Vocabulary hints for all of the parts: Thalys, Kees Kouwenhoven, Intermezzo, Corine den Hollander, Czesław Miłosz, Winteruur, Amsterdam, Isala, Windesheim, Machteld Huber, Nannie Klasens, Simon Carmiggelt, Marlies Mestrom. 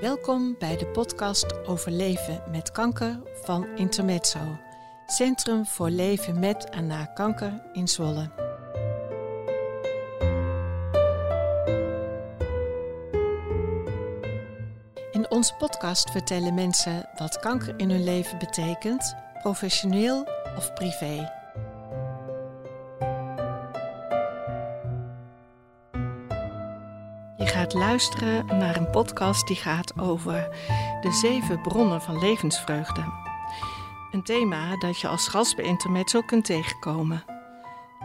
Welkom bij de podcast over leven met kanker van Intermezzo. Centrum voor leven met en na kanker in Zwolle. In onze podcast vertellen mensen wat kanker in hun leven betekent, professioneel of privé. Je gaat luisteren naar een podcast die gaat over de 7 bronnen van levensvreugde. Een thema dat je als gast bij Intermezzo kunt tegenkomen.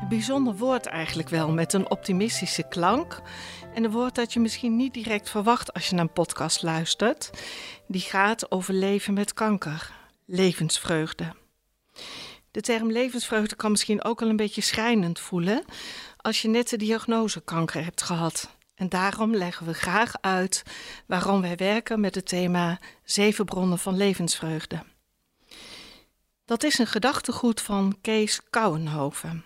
Een bijzonder woord eigenlijk wel, met een optimistische klank. En een woord dat je misschien niet direct verwacht als je naar een podcast luistert. Die gaat over leven met kanker. Levensvreugde. De term levensvreugde kan misschien ook al een beetje schrijnend voelen als je net de diagnose kanker hebt gehad. En daarom leggen we graag uit waarom wij werken met het thema 7 bronnen van levensvreugde. Dat is een gedachtegoed van Kees Kouwenhoven.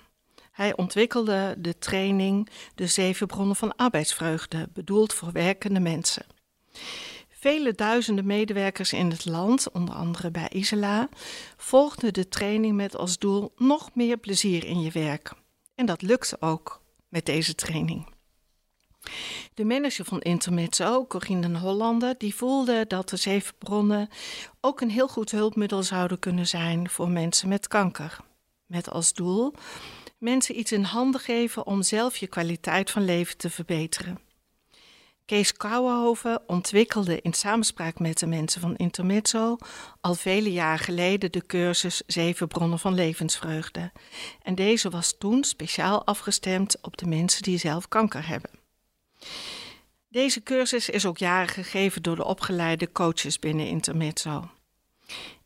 Hij ontwikkelde de training de 7 bronnen van arbeidsvreugde, bedoeld voor werkende mensen. Vele duizenden medewerkers in het land, onder andere bij Isala, volgden de training met als doel nog meer plezier in je werk. En dat lukte ook met deze training. De manager van Intermezzo, Corine den Hollander, die voelde dat de 7 bronnen ook een heel goed hulpmiddel zouden kunnen zijn voor mensen met kanker. Met als doel mensen iets in handen geven om zelf je kwaliteit van leven te verbeteren. Kees Kouwenhoven ontwikkelde in samenspraak met de mensen van Intermezzo al vele jaren geleden de cursus 7 bronnen van levensvreugde. En deze was toen speciaal afgestemd op de mensen die zelf kanker hebben. Deze cursus is ook jaren gegeven door de opgeleide coaches binnen Intermezzo.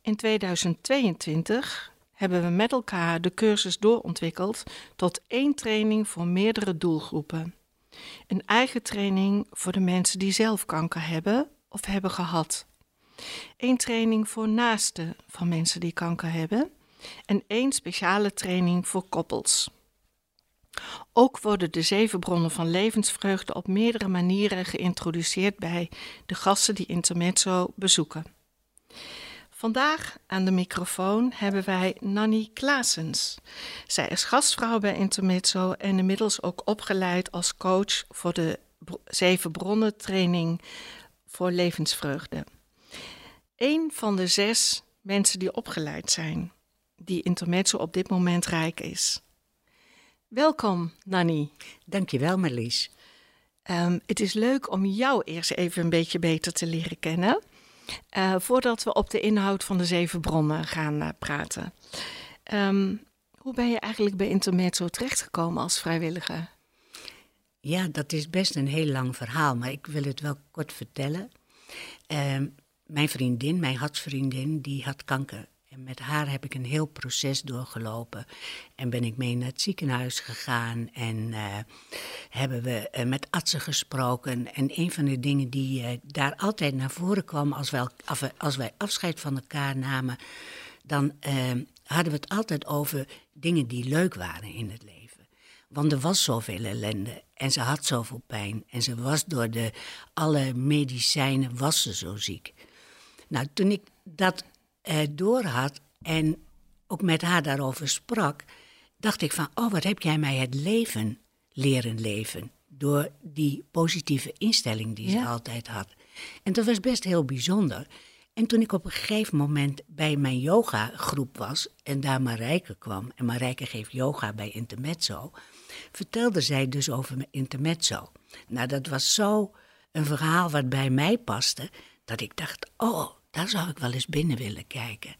In 2022 hebben we met elkaar de cursus doorontwikkeld tot één training voor meerdere doelgroepen. Een eigen training voor de mensen die zelf kanker hebben of hebben gehad. Eén training voor naasten van mensen die kanker hebben. En één speciale training voor koppels. Ook worden de 7 bronnen van levensvreugde op meerdere manieren geïntroduceerd bij de gasten die Intermezzo bezoeken. Vandaag aan de microfoon hebben wij Nannie Klasens. Zij is gastvrouw bij Intermezzo en inmiddels ook opgeleid als coach voor de 7 bronnen training voor levensvreugde. Eén van de 6 mensen die opgeleid zijn, die Intermezzo op dit moment rijk is. Welkom, Nannie. Dankjewel, Marlies. Het is leuk om jou eerst even een beetje beter te leren kennen. Voordat we op de inhoud van de 7 bronnen gaan praten. Hoe ben je eigenlijk bij Intermezzo terechtgekomen als vrijwilliger? Ja, dat is best een heel lang verhaal, maar ik wil het wel kort vertellen. Mijn vriendin, mijn hartsvriendin, die had kanker. En met haar heb ik een heel proces doorgelopen en ben ik mee naar het ziekenhuis gegaan en hebben we met artsen gesproken. En een van de dingen die daar altijd naar voren kwam als wij afscheid van elkaar namen, dan hadden we het altijd over dingen die leuk waren in het leven. Want er was zoveel ellende en ze had zoveel pijn en ze was door alle medicijnen was ze zo ziek. Nou, toen ik dat door had en ook met haar daarover sprak, dacht ik van, oh, wat heb jij mij het leven leren leven. Door die positieve instelling die ze altijd had. En dat was best heel bijzonder. En toen ik op een gegeven moment bij mijn yogagroep was en daar Marijke kwam, en Marijke geeft yoga bij Intermezzo, vertelde zij dus over Intermezzo. Nou, dat was zo een verhaal wat bij mij paste, dat ik dacht, oh, daar zou ik wel eens binnen willen kijken.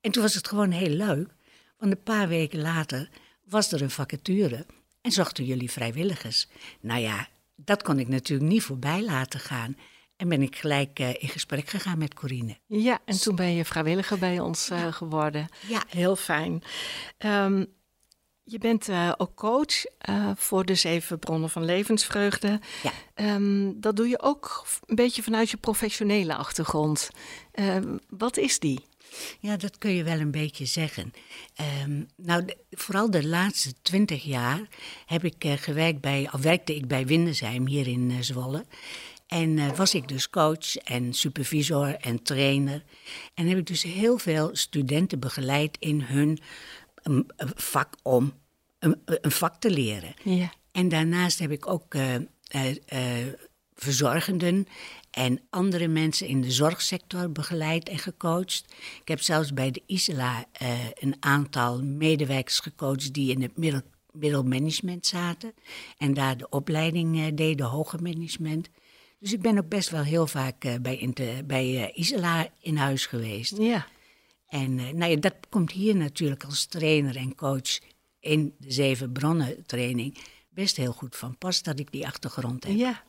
En toen was het gewoon heel leuk, want een paar weken later was er een vacature en zochten jullie vrijwilligers. Nou ja, dat kon ik natuurlijk niet voorbij laten gaan. En ben ik gelijk in gesprek gegaan met Corine. Ja, en toen ben je vrijwilliger bij ons geworden. Ja, heel fijn. Je bent ook coach voor de 7 bronnen van levensvreugde. Ja. Dat doe je ook een beetje vanuit je professionele achtergrond. Wat is die? Ja, dat kun je wel een beetje zeggen. Vooral de laatste 20 jaar werkte ik bij Windesheim hier in Zwolle. En was ik dus coach en supervisor en trainer. En heb ik dus heel veel studenten begeleid in hun vak om een vak te leren. Ja. En daarnaast heb ik ook verzorgenden en andere mensen in de zorgsector begeleid en gecoacht. Ik heb zelfs bij de Isala een aantal medewerkers gecoacht die in het middelmanagement zaten. En daar de opleiding deden, hoger management. Dus ik ben ook best wel heel vaak bij Isala in huis geweest. Ja. En nou ja, dat komt hier natuurlijk als trainer en coach in de 7 bronnen training best heel goed van pas dat ik die achtergrond heb. Ja,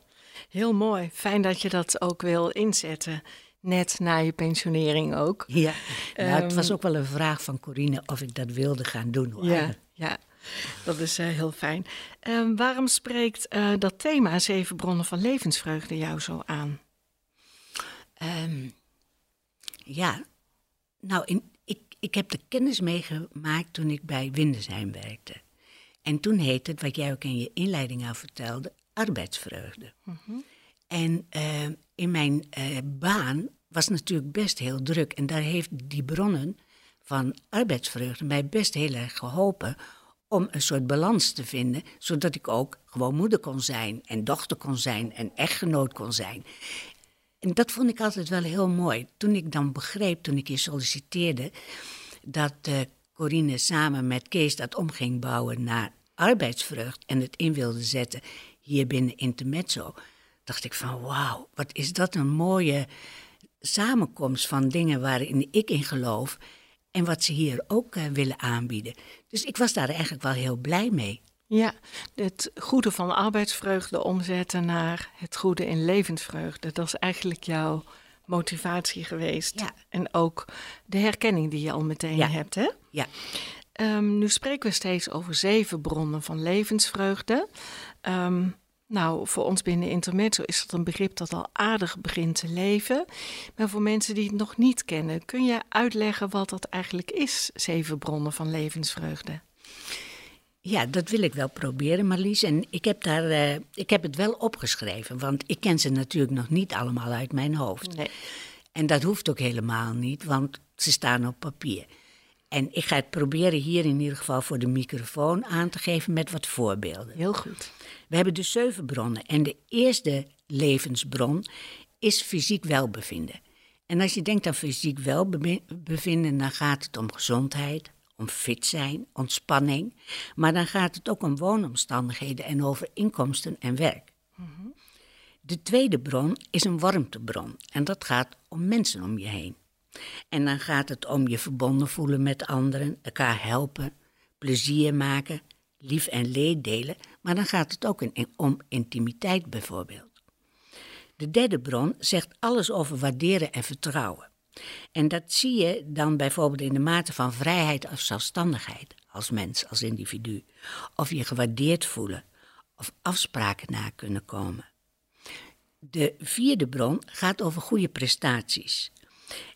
heel mooi. Fijn dat je dat ook wil inzetten. Net na je pensionering ook. Ja, nou, het was ook wel een vraag van Corine of ik dat wilde gaan doen. Hoor. Ja, ja, dat is heel fijn. Waarom spreekt dat thema 7 bronnen van levensvreugde jou zo aan? Ja, nou, ik heb de kennis meegemaakt toen ik bij Windesheim werkte. En toen heette het, wat jij ook in je inleiding al vertelde, arbeidsvreugde. Mm-hmm. En in mijn baan was natuurlijk best heel druk. En daar heeft die bronnen van arbeidsvreugde mij best heel erg geholpen om een soort balans te vinden, zodat ik ook gewoon moeder kon zijn en dochter kon zijn en echtgenoot kon zijn. En dat vond ik altijd wel heel mooi. Toen ik dan begreep, toen ik hier solliciteerde, dat Corine samen met Kees dat om ging bouwen naar arbeidsvreugd en het in wilde zetten hier binnen Intermezzo, dacht ik van wauw, wat is dat een mooie samenkomst van dingen waarin ik in geloof en wat ze hier ook willen aanbieden. Dus ik was daar eigenlijk wel heel blij mee. Ja, het goede van arbeidsvreugde omzetten naar het goede in levensvreugde. Dat is eigenlijk jouw motivatie geweest. Ja. En ook de herkenning die je al meteen hebt, hè? Ja. Nu spreken we steeds over 7 bronnen van levensvreugde. Nou, voor ons binnen Intermezzo is dat een begrip dat al aardig begint te leven. Maar voor mensen die het nog niet kennen, kun je uitleggen wat dat eigenlijk is, 7 bronnen van levensvreugde? Ja, dat wil ik wel proberen, Marlies. En ik heb het wel opgeschreven, want ik ken ze natuurlijk nog niet allemaal uit mijn hoofd. Nee. En dat hoeft ook helemaal niet, want ze staan op papier. En ik ga het proberen hier in ieder geval voor de microfoon aan te geven met wat voorbeelden. Heel goed. We hebben dus 7 bronnen. En de eerste levensbron is fysiek welbevinden. En als je denkt aan fysiek welbevinden, dan gaat het om gezondheid, om fit zijn, ontspanning. Maar dan gaat het ook om woonomstandigheden en over inkomsten en werk. Mm-hmm. De tweede bron is een warmtebron. En dat gaat om mensen om je heen. En dan gaat het om je verbonden voelen met anderen, elkaar helpen, plezier maken, lief en leed delen. Maar dan gaat het ook om intimiteit bijvoorbeeld. De derde bron zegt alles over waarderen en vertrouwen. En dat zie je dan bijvoorbeeld in de mate van vrijheid of zelfstandigheid als mens, als individu. Of je gewaardeerd voelen of afspraken na kunnen komen. De vierde bron gaat over goede prestaties.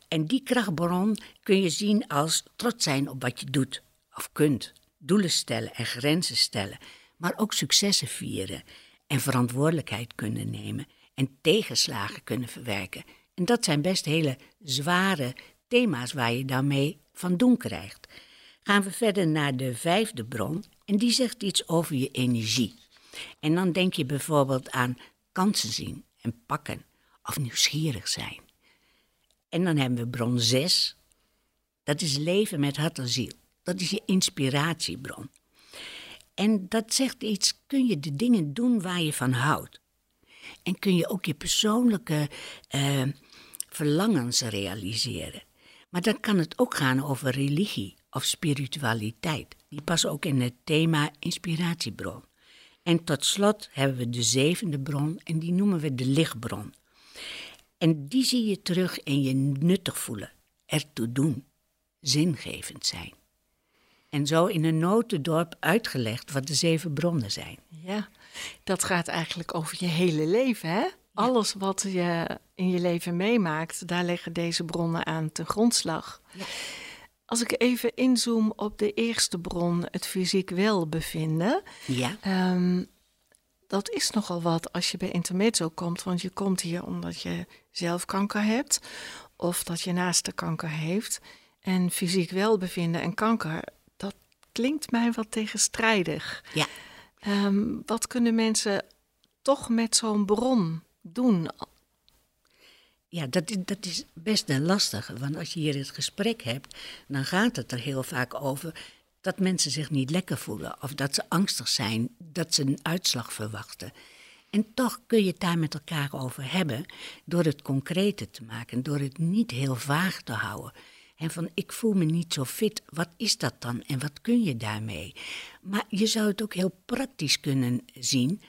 En die krachtbron kun je zien als trots zijn op wat je doet of kunt. Doelen stellen en grenzen stellen. Maar ook successen vieren en verantwoordelijkheid kunnen nemen. En tegenslagen kunnen verwerken. En dat zijn best hele zware thema's waar je daarmee van doen krijgt. Gaan we verder naar de 5e bron. En die zegt iets over je energie. En dan denk je bijvoorbeeld aan kansen zien en pakken. Of nieuwsgierig zijn. En dan hebben we bron 6. Dat is leven met hart en ziel. Dat is je inspiratiebron. En dat zegt iets, kun je de dingen doen waar je van houdt. En kun je ook je persoonlijke verlangens realiseren. Maar dan kan het ook gaan over religie of spiritualiteit. Die passen ook in het thema inspiratiebron. En tot slot hebben we de 7e bron en die noemen we de lichtbron. En die zie je terug in je nuttig voelen, ertoe doen, zingevend zijn. En zo in een notendop uitgelegd wat de 7 bronnen zijn. Ja, dat gaat eigenlijk over je hele leven, hè? Ja. Alles wat je in je leven meemaakt, daar leggen deze bronnen aan ten grondslag. Ja. Als ik even inzoom op de eerste bron, het fysiek welbevinden. Ja. dat is nogal wat als je bij Intermezzo komt. Want je komt hier omdat je zelf kanker hebt. Of dat je naaste kanker heeft. En fysiek welbevinden en kanker, dat klinkt mij wat tegenstrijdig. Ja. Wat kunnen mensen toch met zo'n bron doen? Ja, dat is best een lastige. Want als je hier het gesprek hebt, dan gaat het er heel vaak over dat mensen zich niet lekker voelen. Of dat ze angstig zijn, dat ze een uitslag verwachten. En toch kun je het daar met elkaar over hebben door het concreter te maken. Door het niet heel vaag te houden. En van, ik voel me niet zo fit, wat is dat dan en wat kun je daarmee? Maar je zou het ook heel praktisch kunnen zien.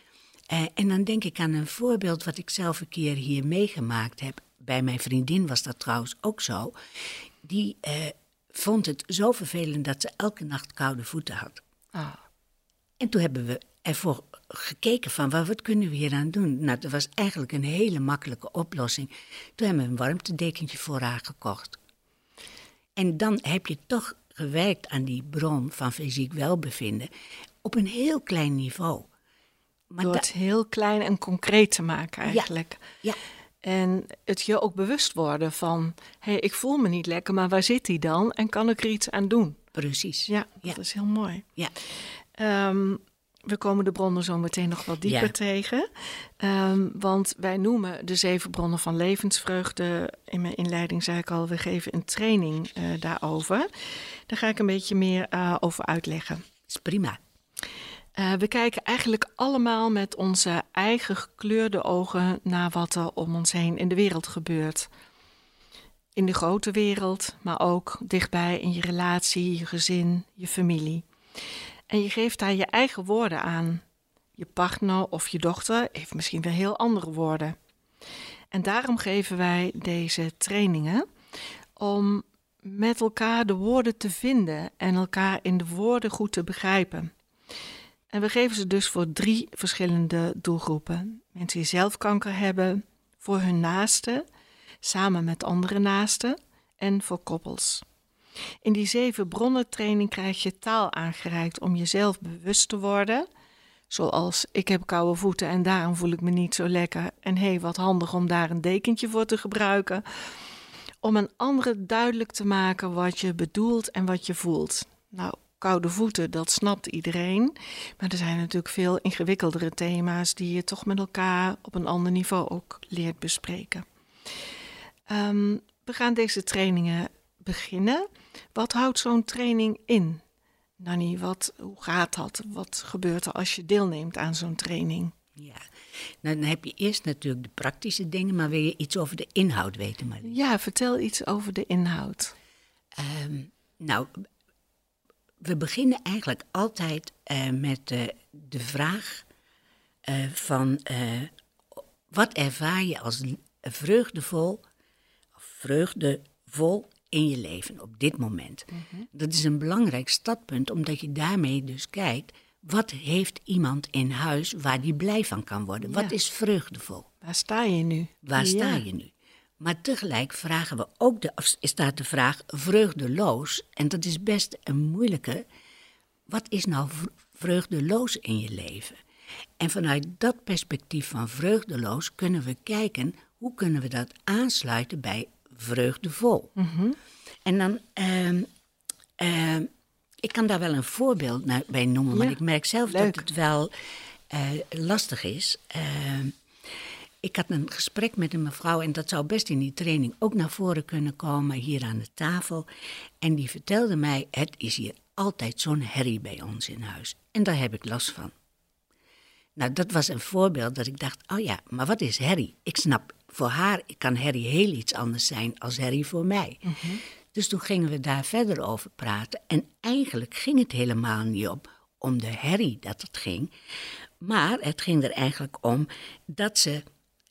En dan denk ik aan een voorbeeld wat ik zelf een keer hier meegemaakt heb. Bij mijn vriendin was dat trouwens ook zo. Die vond het zo vervelend dat ze elke nacht koude voeten had. Oh. En toen hebben we ervoor gekeken van, wat kunnen we hier aan doen? Nou, dat was eigenlijk een hele makkelijke oplossing. Toen hebben we een warmtedekentje voor haar gekocht. En dan heb je toch gewerkt aan die bron van fysiek welbevinden op een heel klein niveau. Maar door het heel klein en concreet te maken eigenlijk. Ja. En het je ook bewust worden van, hé, ik voel me niet lekker, maar waar zit die dan? En kan ik er iets aan doen? Precies. Ja, dat is heel mooi. Ja. We komen de bronnen zo meteen nog wat dieper tegen. Want wij noemen de 7 bronnen van levensvreugde. In mijn inleiding zei ik al, we geven een training daarover. Daar ga ik een beetje meer over uitleggen. Dat is prima. We kijken eigenlijk allemaal met onze eigen gekleurde ogen naar wat er om ons heen in de wereld gebeurt. In de grote wereld, maar ook dichtbij in je relatie, je gezin, je familie. En je geeft daar je eigen woorden aan. Je partner of je dochter heeft misschien wel heel andere woorden. En daarom geven wij deze trainingen om met elkaar de woorden te vinden en elkaar in de woorden goed te begrijpen. En we geven ze dus voor 3 verschillende doelgroepen. Mensen die zelf kanker hebben, voor hun naasten, samen met andere naasten en voor koppels. In die 7 bronnen training krijg je taal aangereikt om jezelf bewust te worden. Zoals, ik heb koude voeten en daarom voel ik me niet zo lekker. En hé, wat handig om daar een dekentje voor te gebruiken. Om een andere duidelijk te maken wat je bedoelt en wat je voelt. Nou, koude voeten, dat snapt iedereen. Maar er zijn natuurlijk veel ingewikkeldere thema's die je toch met elkaar op een ander niveau ook leert bespreken. We gaan deze trainingen beginnen. Wat houdt zo'n training in? Nannie, hoe gaat dat? Wat gebeurt er als je deelneemt aan zo'n training? Ja, nou, dan heb je eerst natuurlijk de praktische dingen, maar wil je iets over de inhoud weten, Marlies? Ja, vertel iets over de inhoud. Nou, we beginnen eigenlijk altijd met de vraag van wat ervaar je als vreugdevol in je leven op dit moment. Mm-hmm. Dat is een belangrijk startpunt, omdat je daarmee dus kijkt, wat heeft iemand in huis waar die blij van kan worden? Ja. Wat is vreugdevol? Waar sta je nu? Waar sta je nu? Maar tegelijk vragen we ook staat de vraag vreugdeloos. En dat is best een moeilijke. Wat is nou vreugdeloos in je leven? En vanuit dat perspectief van vreugdeloos kunnen we kijken, hoe kunnen we dat aansluiten bij vreugdevol? Mm-hmm. En dan, ik kan daar wel een voorbeeld bij noemen, maar ik merk zelf dat het wel lastig is. Ik had een gesprek met een mevrouw, en dat zou best in die training ook naar voren kunnen komen, hier aan de tafel. En die vertelde mij, het is hier altijd zo'n herrie bij ons in huis. En daar heb ik last van. Nou, dat was een voorbeeld dat ik dacht, oh ja, maar wat is herrie? Ik snap, voor haar kan herrie heel iets anders zijn als herrie voor mij. Mm-hmm. Dus toen gingen we daar verder over praten. En eigenlijk ging het helemaal niet om de herrie dat het ging. Maar het ging er eigenlijk om dat ze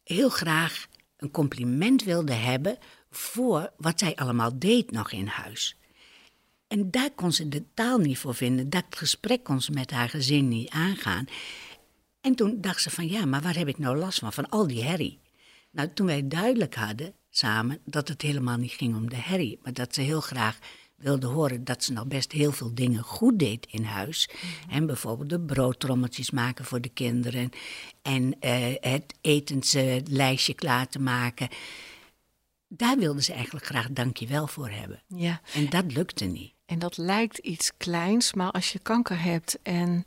heel graag een compliment wilde hebben voor wat zij allemaal deed nog in huis. En daar kon ze de taal niet voor vinden. Dat gesprek kon ze met haar gezin niet aangaan. En toen dacht ze van, ja, maar waar heb ik nou last van al die herrie? Nou, toen wij duidelijk hadden samen dat het helemaal niet ging om de herrie, maar dat ze heel graag wilde horen dat ze nou best heel veel dingen goed deed in huis. Mm. En bijvoorbeeld de broodtrommeltjes maken voor de kinderen. En het etenslijstje klaar te maken. Daar wilden ze eigenlijk graag dankjewel voor hebben. Ja. En dat lukte niet. En dat lijkt iets kleins, maar als je kanker hebt en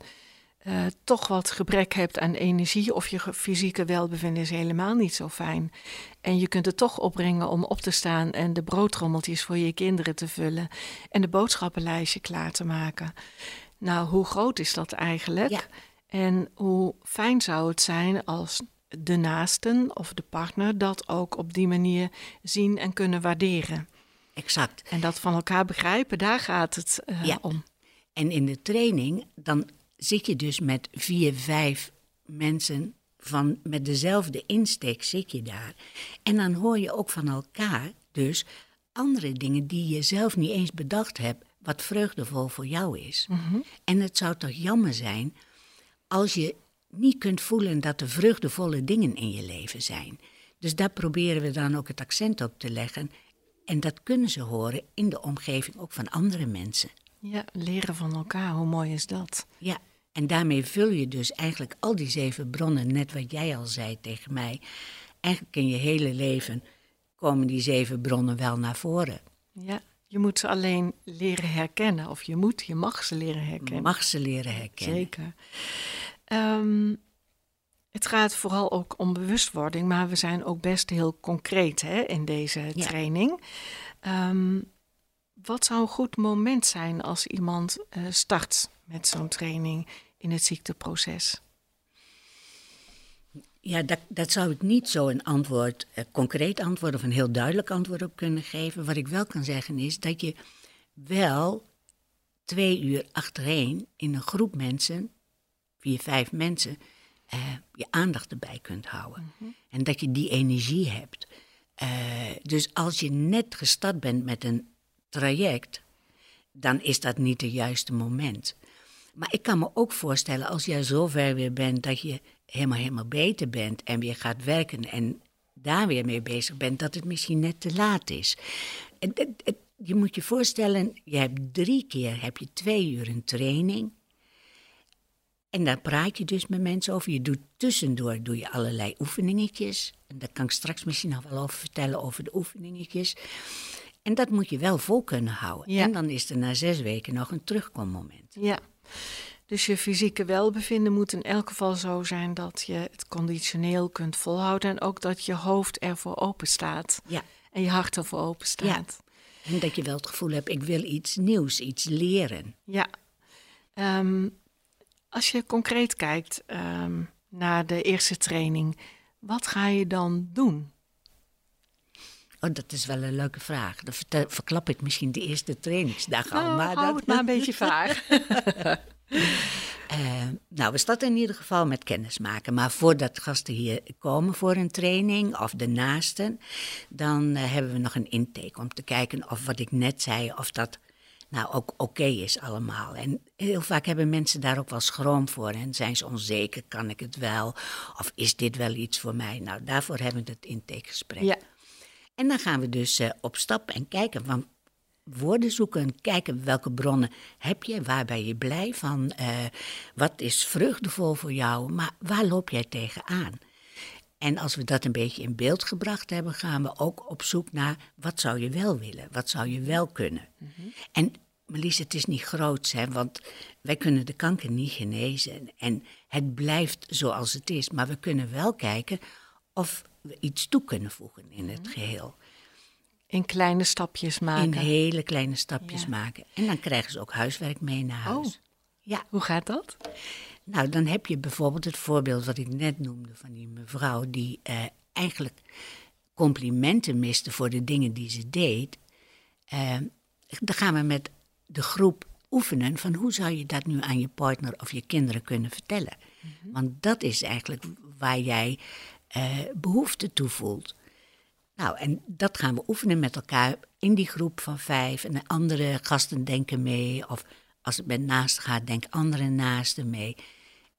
toch wat gebrek hebt aan energie, of je fysieke welbevinden is helemaal niet zo fijn. En je kunt het toch opbrengen om op te staan en de broodtrommeltjes voor je kinderen te vullen en de boodschappenlijstje klaar te maken. Nou, hoe groot is dat eigenlijk? Ja. En hoe fijn zou het zijn als de naasten of de partner dat ook op die manier zien en kunnen waarderen. Exact. En dat van elkaar begrijpen, daar gaat het om. En in de training, dan zit je dus met 4, 5 mensen met dezelfde insteek zit je daar. En dan hoor je ook van elkaar dus andere dingen die je zelf niet eens bedacht hebt, wat vreugdevol voor jou is. Mm-hmm. En het zou toch jammer zijn als je niet kunt voelen dat er vreugdevolle dingen in je leven zijn. Dus daar proberen we dan ook het accent op te leggen. En dat kunnen ze horen in de omgeving ook van andere mensen. Ja, leren van elkaar, hoe mooi is dat? Ja, en daarmee vul je dus eigenlijk al die 7 bronnen, net wat jij al zei tegen mij. Eigenlijk in je hele leven komen die 7 bronnen wel naar voren. Ja, je moet ze alleen leren herkennen. Of je mag ze leren herkennen. Zeker. Het gaat vooral ook om bewustwording, maar we zijn ook best heel concreet in deze training. Wat zou een goed moment zijn als iemand start met zo'n training in het ziekteproces? Ja, dat zou ik niet zo een antwoord, concreet antwoord of een heel duidelijk antwoord op kunnen geven. Wat ik wel kan zeggen is dat je wel 2 uur achtereen in een groep mensen, 4, 5 mensen, je aandacht erbij kunt houden. Mm-hmm. En dat je die energie hebt. Dus als je net gestart bent met een traject, dan is dat niet het juiste moment. Maar ik kan me ook voorstellen, als jij zo ver weer bent dat je helemaal beter bent en weer gaat werken en daar weer mee bezig bent, dat het misschien net te laat is. Je moet je voorstellen, je hebt 3 keer 2 uur een training. En daar praat je dus met mensen over. Je doet tussendoor allerlei oefeningetjes. En daar kan ik straks misschien nog wel over vertellen, over de oefeningetjes. En dat moet je wel vol kunnen houden. Ja. En dan is er na 6 weken nog een terugkommoment. Ja, dus je fysieke welbevinden moet in elk geval zo zijn dat je het conditioneel kunt volhouden. En ook dat je hoofd ervoor open staat. Ja. En je hart ervoor open staat. Ja. En dat je wel het gevoel hebt, ik wil iets nieuws, iets leren. Ja. Als je concreet kijkt naar de eerste training, wat ga je dan doen? Oh, dat is wel een leuke vraag. Dan verklap ik misschien de eerste trainingsdag al. Nou, maar hou het maar een beetje vaag. We starten in ieder geval met kennismaken. Maar voordat gasten hier komen voor een training of de naasten, dan hebben we nog een intake om te kijken of wat ik net zei, of dat ook oké is allemaal. En heel vaak hebben mensen daar ook wel schroom voor. En zijn ze onzeker, kan ik het wel? Of is dit wel iets voor mij? Nou, daarvoor hebben we het intakegesprek. Ja. En dan gaan we dus op stap en kijken van woorden zoeken. Kijken welke bronnen heb je, waar ben je blij van? Wat is vreugdevol voor jou, maar waar loop jij tegenaan? En als we dat een beetje in beeld gebracht hebben, gaan we ook op zoek naar wat zou je wel willen, wat zou je wel kunnen. Mm-hmm. En Marlies, het is niet groots, hè, want wij kunnen de kanker niet genezen. En het blijft zoals het is, maar we kunnen wel kijken of we iets toe kunnen voegen in het geheel. In kleine stapjes maken. In hele kleine stapjes maken. En dan krijgen ze ook huiswerk mee naar huis. Oh, ja. Hoe gaat dat? Nou, dan heb je bijvoorbeeld het voorbeeld wat ik net noemde van die mevrouw die eigenlijk complimenten miste voor de dingen die ze deed. Dan gaan we met de groep oefenen van hoe zou je dat nu aan je partner of je kinderen kunnen vertellen. Mm-hmm. Want dat is eigenlijk waar jij behoefte toe voelt. Nou, en dat gaan we oefenen met elkaar in die groep van 5. En de andere gasten denken mee. Of als het met naasten gaat, denk andere naasten mee.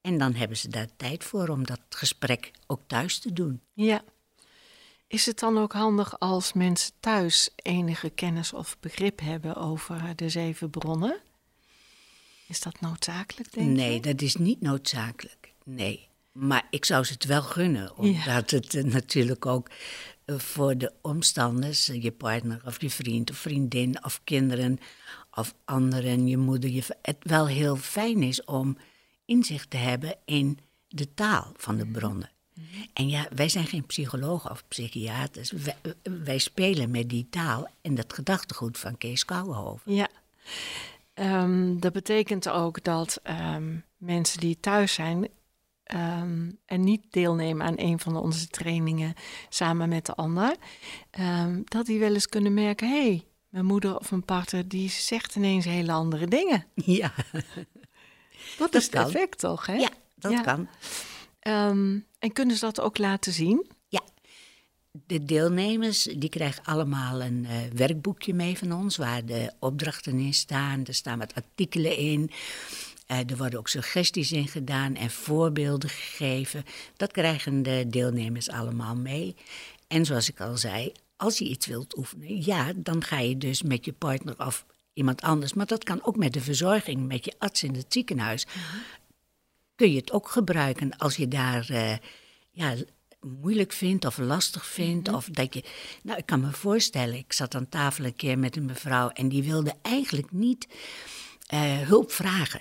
En dan hebben ze daar tijd voor om dat gesprek ook thuis te doen. Ja. Is het dan ook handig als mensen thuis enige kennis of begrip hebben over de 7 bronnen? Is dat noodzakelijk, denk je? Nee, dat is niet noodzakelijk, nee. Maar ik zou ze het wel gunnen, omdat het natuurlijk ook voor de omstanders, je partner of je vriend of vriendin of kinderen of anderen, je moeder, het wel heel fijn is om inzicht te hebben in de taal van de bronnen. En ja, wij zijn geen psychologen of psychiaters. Wij spelen met die taal en dat gedachtegoed van Kees Kouwenhoven. Ja, dat betekent ook dat mensen die thuis zijn en niet deelnemen aan een van onze trainingen samen met de ander, dat die wel eens kunnen merken, hey, mijn moeder of mijn partner, die zegt ineens hele andere dingen. Ja. Dat is het effect toch, hè? Ja, dat kan. En kunnen ze dat ook laten zien? Ja, de deelnemers die krijgen allemaal een werkboekje mee van ons, waar de opdrachten in staan. Er staan wat artikelen in. Er worden ook suggesties in gedaan en voorbeelden gegeven. Dat krijgen de deelnemers allemaal mee. En zoals ik al zei, als je iets wilt oefenen, ja, dan ga je dus met je partner of iemand anders. Maar dat kan ook met de verzorging, met je arts in het ziekenhuis. Kun je het ook gebruiken als je daar moeilijk vindt of lastig vindt. Of dat je, nou, ik kan me voorstellen, ik zat aan tafel een keer met een mevrouw en die wilde eigenlijk niet hulp vragen.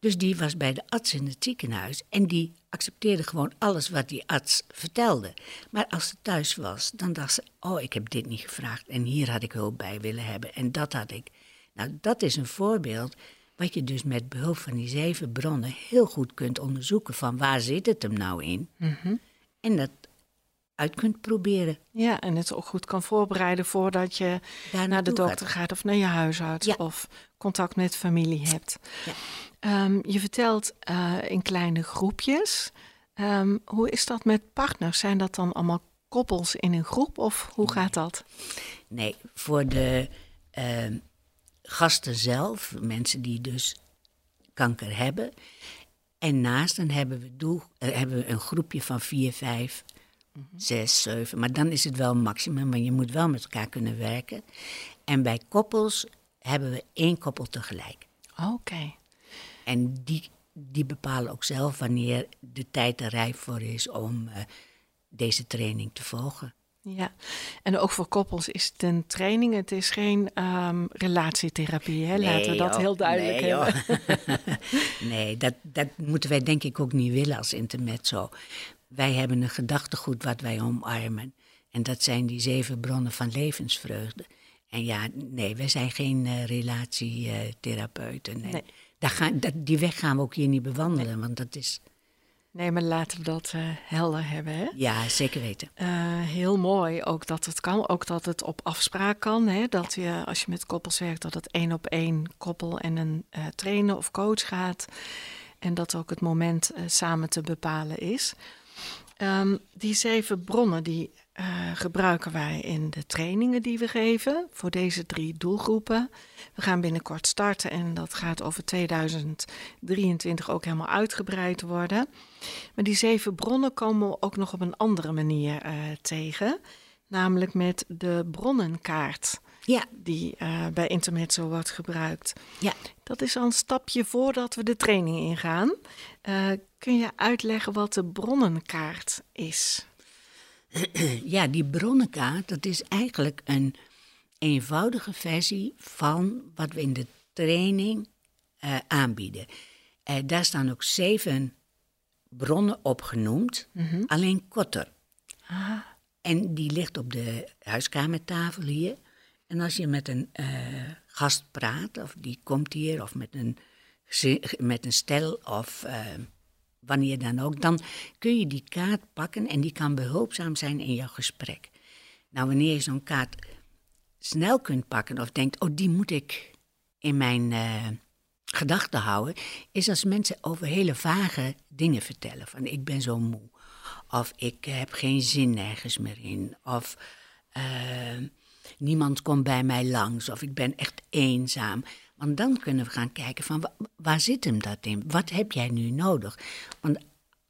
Dus die was bij de arts in het ziekenhuis en die accepteerde gewoon alles wat die arts vertelde. Maar als ze thuis was, dan dacht ze, oh, ik heb dit niet gevraagd en hier had ik hulp bij willen hebben en dat had ik. Nou, dat is een voorbeeld wat je dus met behulp van die 7 bronnen heel goed kunt onderzoeken van waar zit het hem nou in. En dat uit kunt proberen. Ja, en het ook goed kan voorbereiden voordat je naar de dokter gaat of naar je huisarts of contact met familie hebt. Ja. Je vertelt in kleine groepjes. Hoe is dat met partners? Zijn dat dan allemaal koppels in een groep of hoe gaat dat? Nee, voor de gasten zelf, mensen die dus kanker hebben. En naast hen hebben we een groepje van 4, 5... 6, 7, maar dan is het wel maximum, maar je moet wel met elkaar kunnen werken. En bij koppels hebben we 1 koppel tegelijk. Oké. En die bepalen ook zelf wanneer de tijd er rijp voor is om deze training te volgen. Ja, en ook voor koppels is het een training, het is geen relatietherapie, hè? Nee, laten we dat heel duidelijk hebben. Nee, dat moeten wij denk ik ook niet willen als Intermezzo. Wij hebben een gedachtegoed wat wij omarmen. En dat zijn die 7 bronnen van levensvreugde. En ja, nee, wij zijn geen relatietherapeuten. Nee. Die weg gaan we ook hier niet bewandelen, want dat is... Nee, maar laten we dat helder hebben, hè? Ja, zeker weten. Heel mooi ook dat het kan, ook dat het op afspraak kan. Hè? Dat je, als je met koppels werkt, dat het 1 op 1 koppel en een trainer of coach gaat. En dat ook het moment samen te bepalen is. Die 7 bronnen die gebruiken wij in de trainingen die we geven voor deze 3 doelgroepen. We gaan binnenkort starten en dat gaat over 2023 ook helemaal uitgebreid worden. Maar die 7 bronnen komen we ook nog op een andere manier tegen. Namelijk met de bronnenkaart die bij Intermezzo wordt gebruikt. Ja. Dat is al een stapje voordat we de training ingaan. Kun je uitleggen wat de bronnenkaart is? Ja, die bronnenkaart, dat is eigenlijk een eenvoudige versie van wat we in de training aanbieden. Daar staan ook 7 bronnen op genoemd, alleen korter. Ah. En die ligt op de huiskamertafel hier. En als je met een gast praat, of die komt hier, of met een stel, of wanneer dan ook, dan kun je die kaart pakken en die kan behulpzaam zijn in jouw gesprek. Nou, wanneer je zo'n kaart snel kunt pakken of denkt, oh, die moet ik in mijn gedachten houden, is als mensen over hele vage dingen vertellen. Van, ik ben zo moe, of ik heb geen zin nergens meer in, of... niemand komt bij mij langs of ik ben echt eenzaam. Want dan kunnen we gaan kijken van waar zit hem dat in? Wat heb jij nu nodig? Want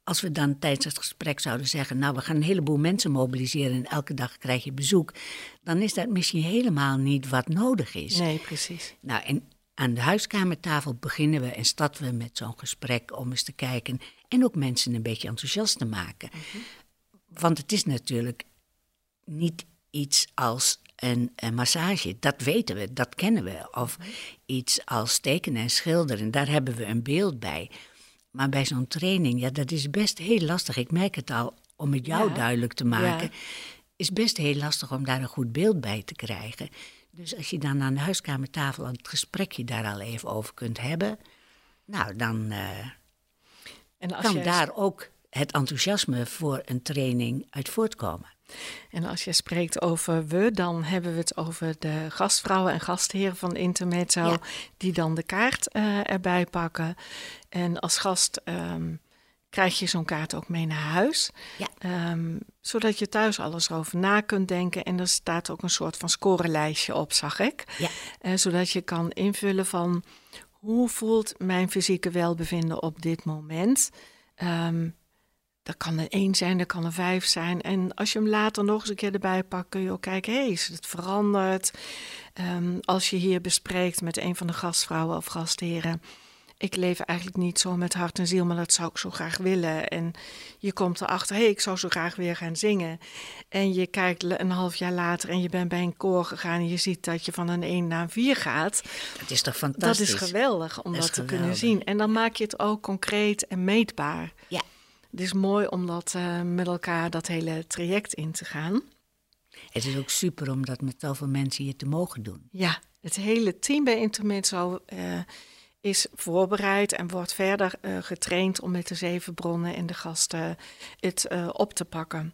Als we dan tijdens het gesprek zouden zeggen, nou, we gaan een heleboel mensen mobiliseren en elke dag krijg je bezoek, dan is dat misschien helemaal niet wat nodig is. Nee, precies. Nou, en aan de huiskamertafel beginnen we en starten we met zo'n gesprek om eens te kijken en ook mensen een beetje enthousiast te maken. Mm-hmm. Want het is natuurlijk niet iets als een massage, dat weten we, dat kennen we. Of iets als tekenen en schilderen, daar hebben we een beeld bij. Maar bij zo'n training, ja, dat is best heel lastig. Ik merk het al, om het jou duidelijk te maken. Ja. Is best heel lastig om daar een goed beeld bij te krijgen. Dus als je dan aan de huiskamertafel het gesprekje daar al even over kunt hebben, nou, dan en als kan jij daar ook het enthousiasme voor een training uit voortkomen. En als je spreekt over we, dan hebben we het over de gastvrouwen en gastheren van Intermezzo, ja, die dan de kaart erbij pakken. En als gast krijg je zo'n kaart ook mee naar huis. Ja. Zodat je thuis alles over na kunt denken. En er staat ook een soort van scorelijstje op, zag ik. Ja. Zodat je kan invullen van hoe voelt mijn fysieke welbevinden op dit moment. Dat kan een 1 zijn, dat kan een 5 zijn. En als je hem later nog eens een keer erbij pakt, kun je ook kijken, hé, is het veranderd? Als je hier bespreekt met een van de gastvrouwen of gastheren, ik leef eigenlijk niet zo met hart en ziel, maar dat zou ik zo graag willen. En je komt erachter, hé, ik zou zo graag weer gaan zingen. En je kijkt een half jaar later en je bent bij een koor gegaan en je ziet dat je van een 1 naar een 4 gaat. Dat is toch fantastisch? Dat is geweldig om dat te kunnen zien. En dan maak je het ook concreet en meetbaar. Ja. Het is mooi om dat, met elkaar dat hele traject in te gaan. Het is ook super om dat met zoveel mensen hier te mogen doen. Ja, het hele team bij Intermezzo is voorbereid en wordt verder getraind om met de 7 bronnen en de gasten het op te pakken.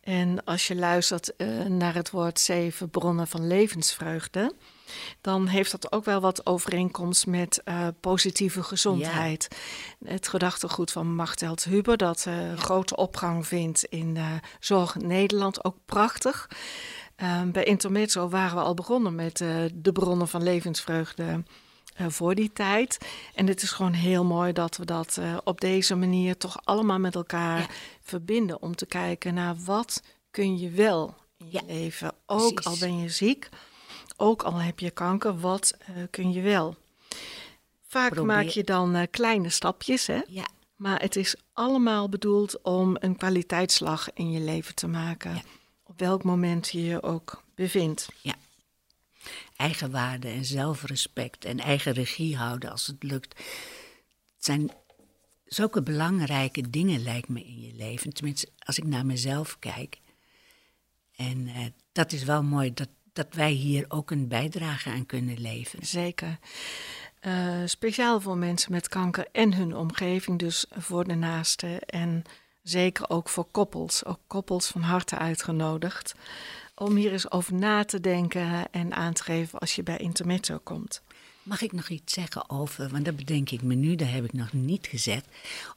En als je luistert naar het woord 7 bronnen van levensvreugde, dan heeft dat ook wel wat overeenkomst met positieve gezondheid. Ja. Het gedachtegoed van Machteld Huber, dat grote opgang vindt in Zorg Nederland, ook prachtig. Bij Intermezzo waren we al begonnen met de bronnen van levensvreugde voor die tijd. En het is gewoon heel mooi dat we dat op deze manier toch allemaal met elkaar verbinden. Om te kijken naar wat kun je wel in je leven. Ook al ben je ziek. Ook al heb je kanker, wat kun je wel? Vaak maak je dan kleine stapjes, hè? Ja. Maar het is allemaal bedoeld om een kwaliteitsslag in je leven te maken. Ja. Op welk moment je je ook bevindt. Ja. Eigenwaarde en zelfrespect en eigen regie houden als het lukt. Het zijn zulke belangrijke dingen, lijkt me, in je leven. Tenminste, als ik naar mezelf kijk. En dat is wel mooi, dat wij hier ook een bijdrage aan kunnen leveren. Zeker. Speciaal voor mensen met kanker en hun omgeving, dus voor de naasten. En zeker ook voor koppels. Ook koppels van harte uitgenodigd. Om hier eens over na te denken en aan te geven als je bij Intermezzo komt. Mag ik nog iets zeggen over, want dat bedenk ik me nu, dat heb ik nog niet gezegd.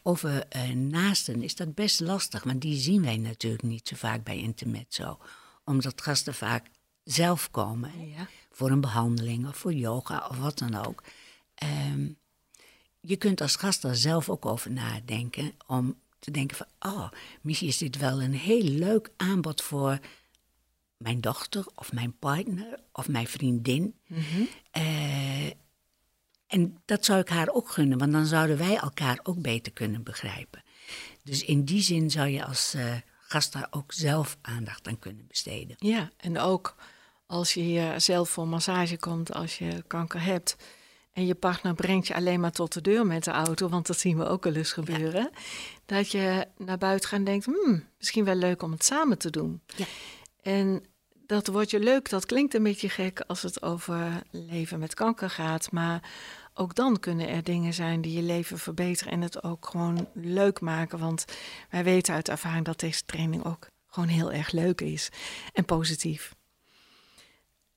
Over naasten is dat best lastig, want die zien wij natuurlijk niet zo vaak bij Intermezzo. Omdat gasten vaak zelf komen, ja, voor een behandeling of voor yoga of wat dan ook. Je kunt als gast daar zelf ook over nadenken, om te denken van, oh, misschien is dit wel een heel leuk aanbod voor mijn dochter of mijn partner of mijn vriendin. Mm-hmm. En dat zou ik haar ook gunnen, want dan zouden wij elkaar ook beter kunnen begrijpen. Dus in die zin zou je als gast daar ook zelf aandacht aan kunnen besteden. Ja, en ook als je hier zelf voor massage komt, als je kanker hebt en je partner brengt je alleen maar tot de deur met de auto, want dat zien we ook wel eens gebeuren, dat je naar buiten gaat en denkt, misschien wel leuk om het samen te doen. Ja. En dat woordje leuk, dat klinkt een beetje gek als het over leven met kanker gaat, maar ook dan kunnen er dingen zijn die je leven verbeteren en het ook gewoon leuk maken. Want wij weten uit ervaring dat deze training ook gewoon heel erg leuk is en positief.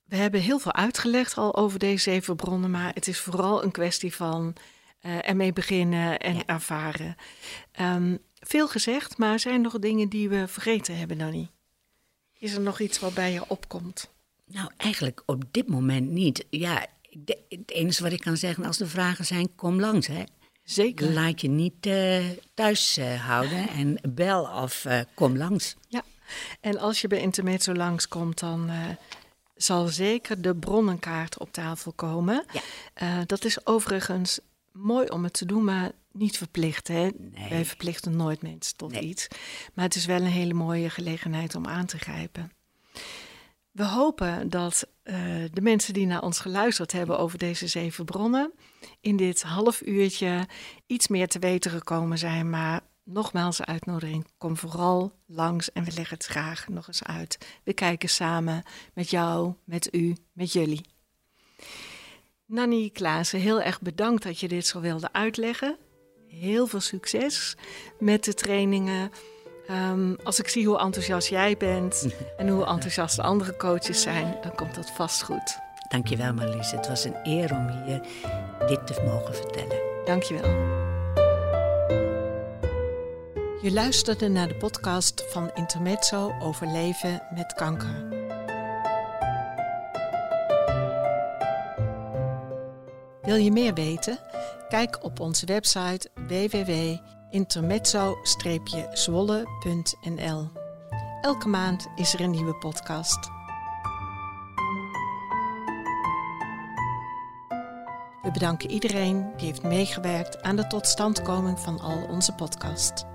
We hebben heel veel uitgelegd al over deze 7 bronnen, maar het is vooral een kwestie van ermee beginnen en ervaren. Veel gezegd, maar zijn er nog dingen die we vergeten hebben, Nannie? Is er nog iets wat bij je opkomt? Nou, eigenlijk op dit moment niet. Ja, het enige wat ik kan zeggen, als er vragen zijn, kom langs. Hè? Zeker. Laat je niet thuis houden en bel of kom langs. Ja, en als je bij Intermezzo langskomt, dan zal zeker de bronnenkaart op tafel komen. Ja. Dat is overigens mooi om het te doen, maar niet verplicht, hè? Nee. Wij verplichten nooit mensen tot iets. Maar het is wel een hele mooie gelegenheid om aan te grijpen. We hopen dat de mensen die naar ons geluisterd hebben over deze 7 bronnen in dit half uurtje iets meer te weten gekomen zijn. Maar nogmaals de uitnodiging, kom vooral langs en we leggen het graag nog eens uit. We kijken samen met jou, met u, met jullie. Nannie Klaassen, heel erg bedankt dat je dit zo wilde uitleggen. Heel veel succes met de trainingen. Als ik zie hoe enthousiast jij bent en hoe enthousiast de andere coaches zijn, dan komt dat vast goed. Dankjewel Marlies, het was een eer om hier dit te mogen vertellen. Dankjewel. Je luisterde naar de podcast van Intermezzo over leven met kanker. Wil je meer weten? Kijk op onze website www.intermezzo-zwolle.nl. Elke maand is er een nieuwe podcast. We bedanken iedereen die heeft meegewerkt aan de totstandkoming van al onze podcasts.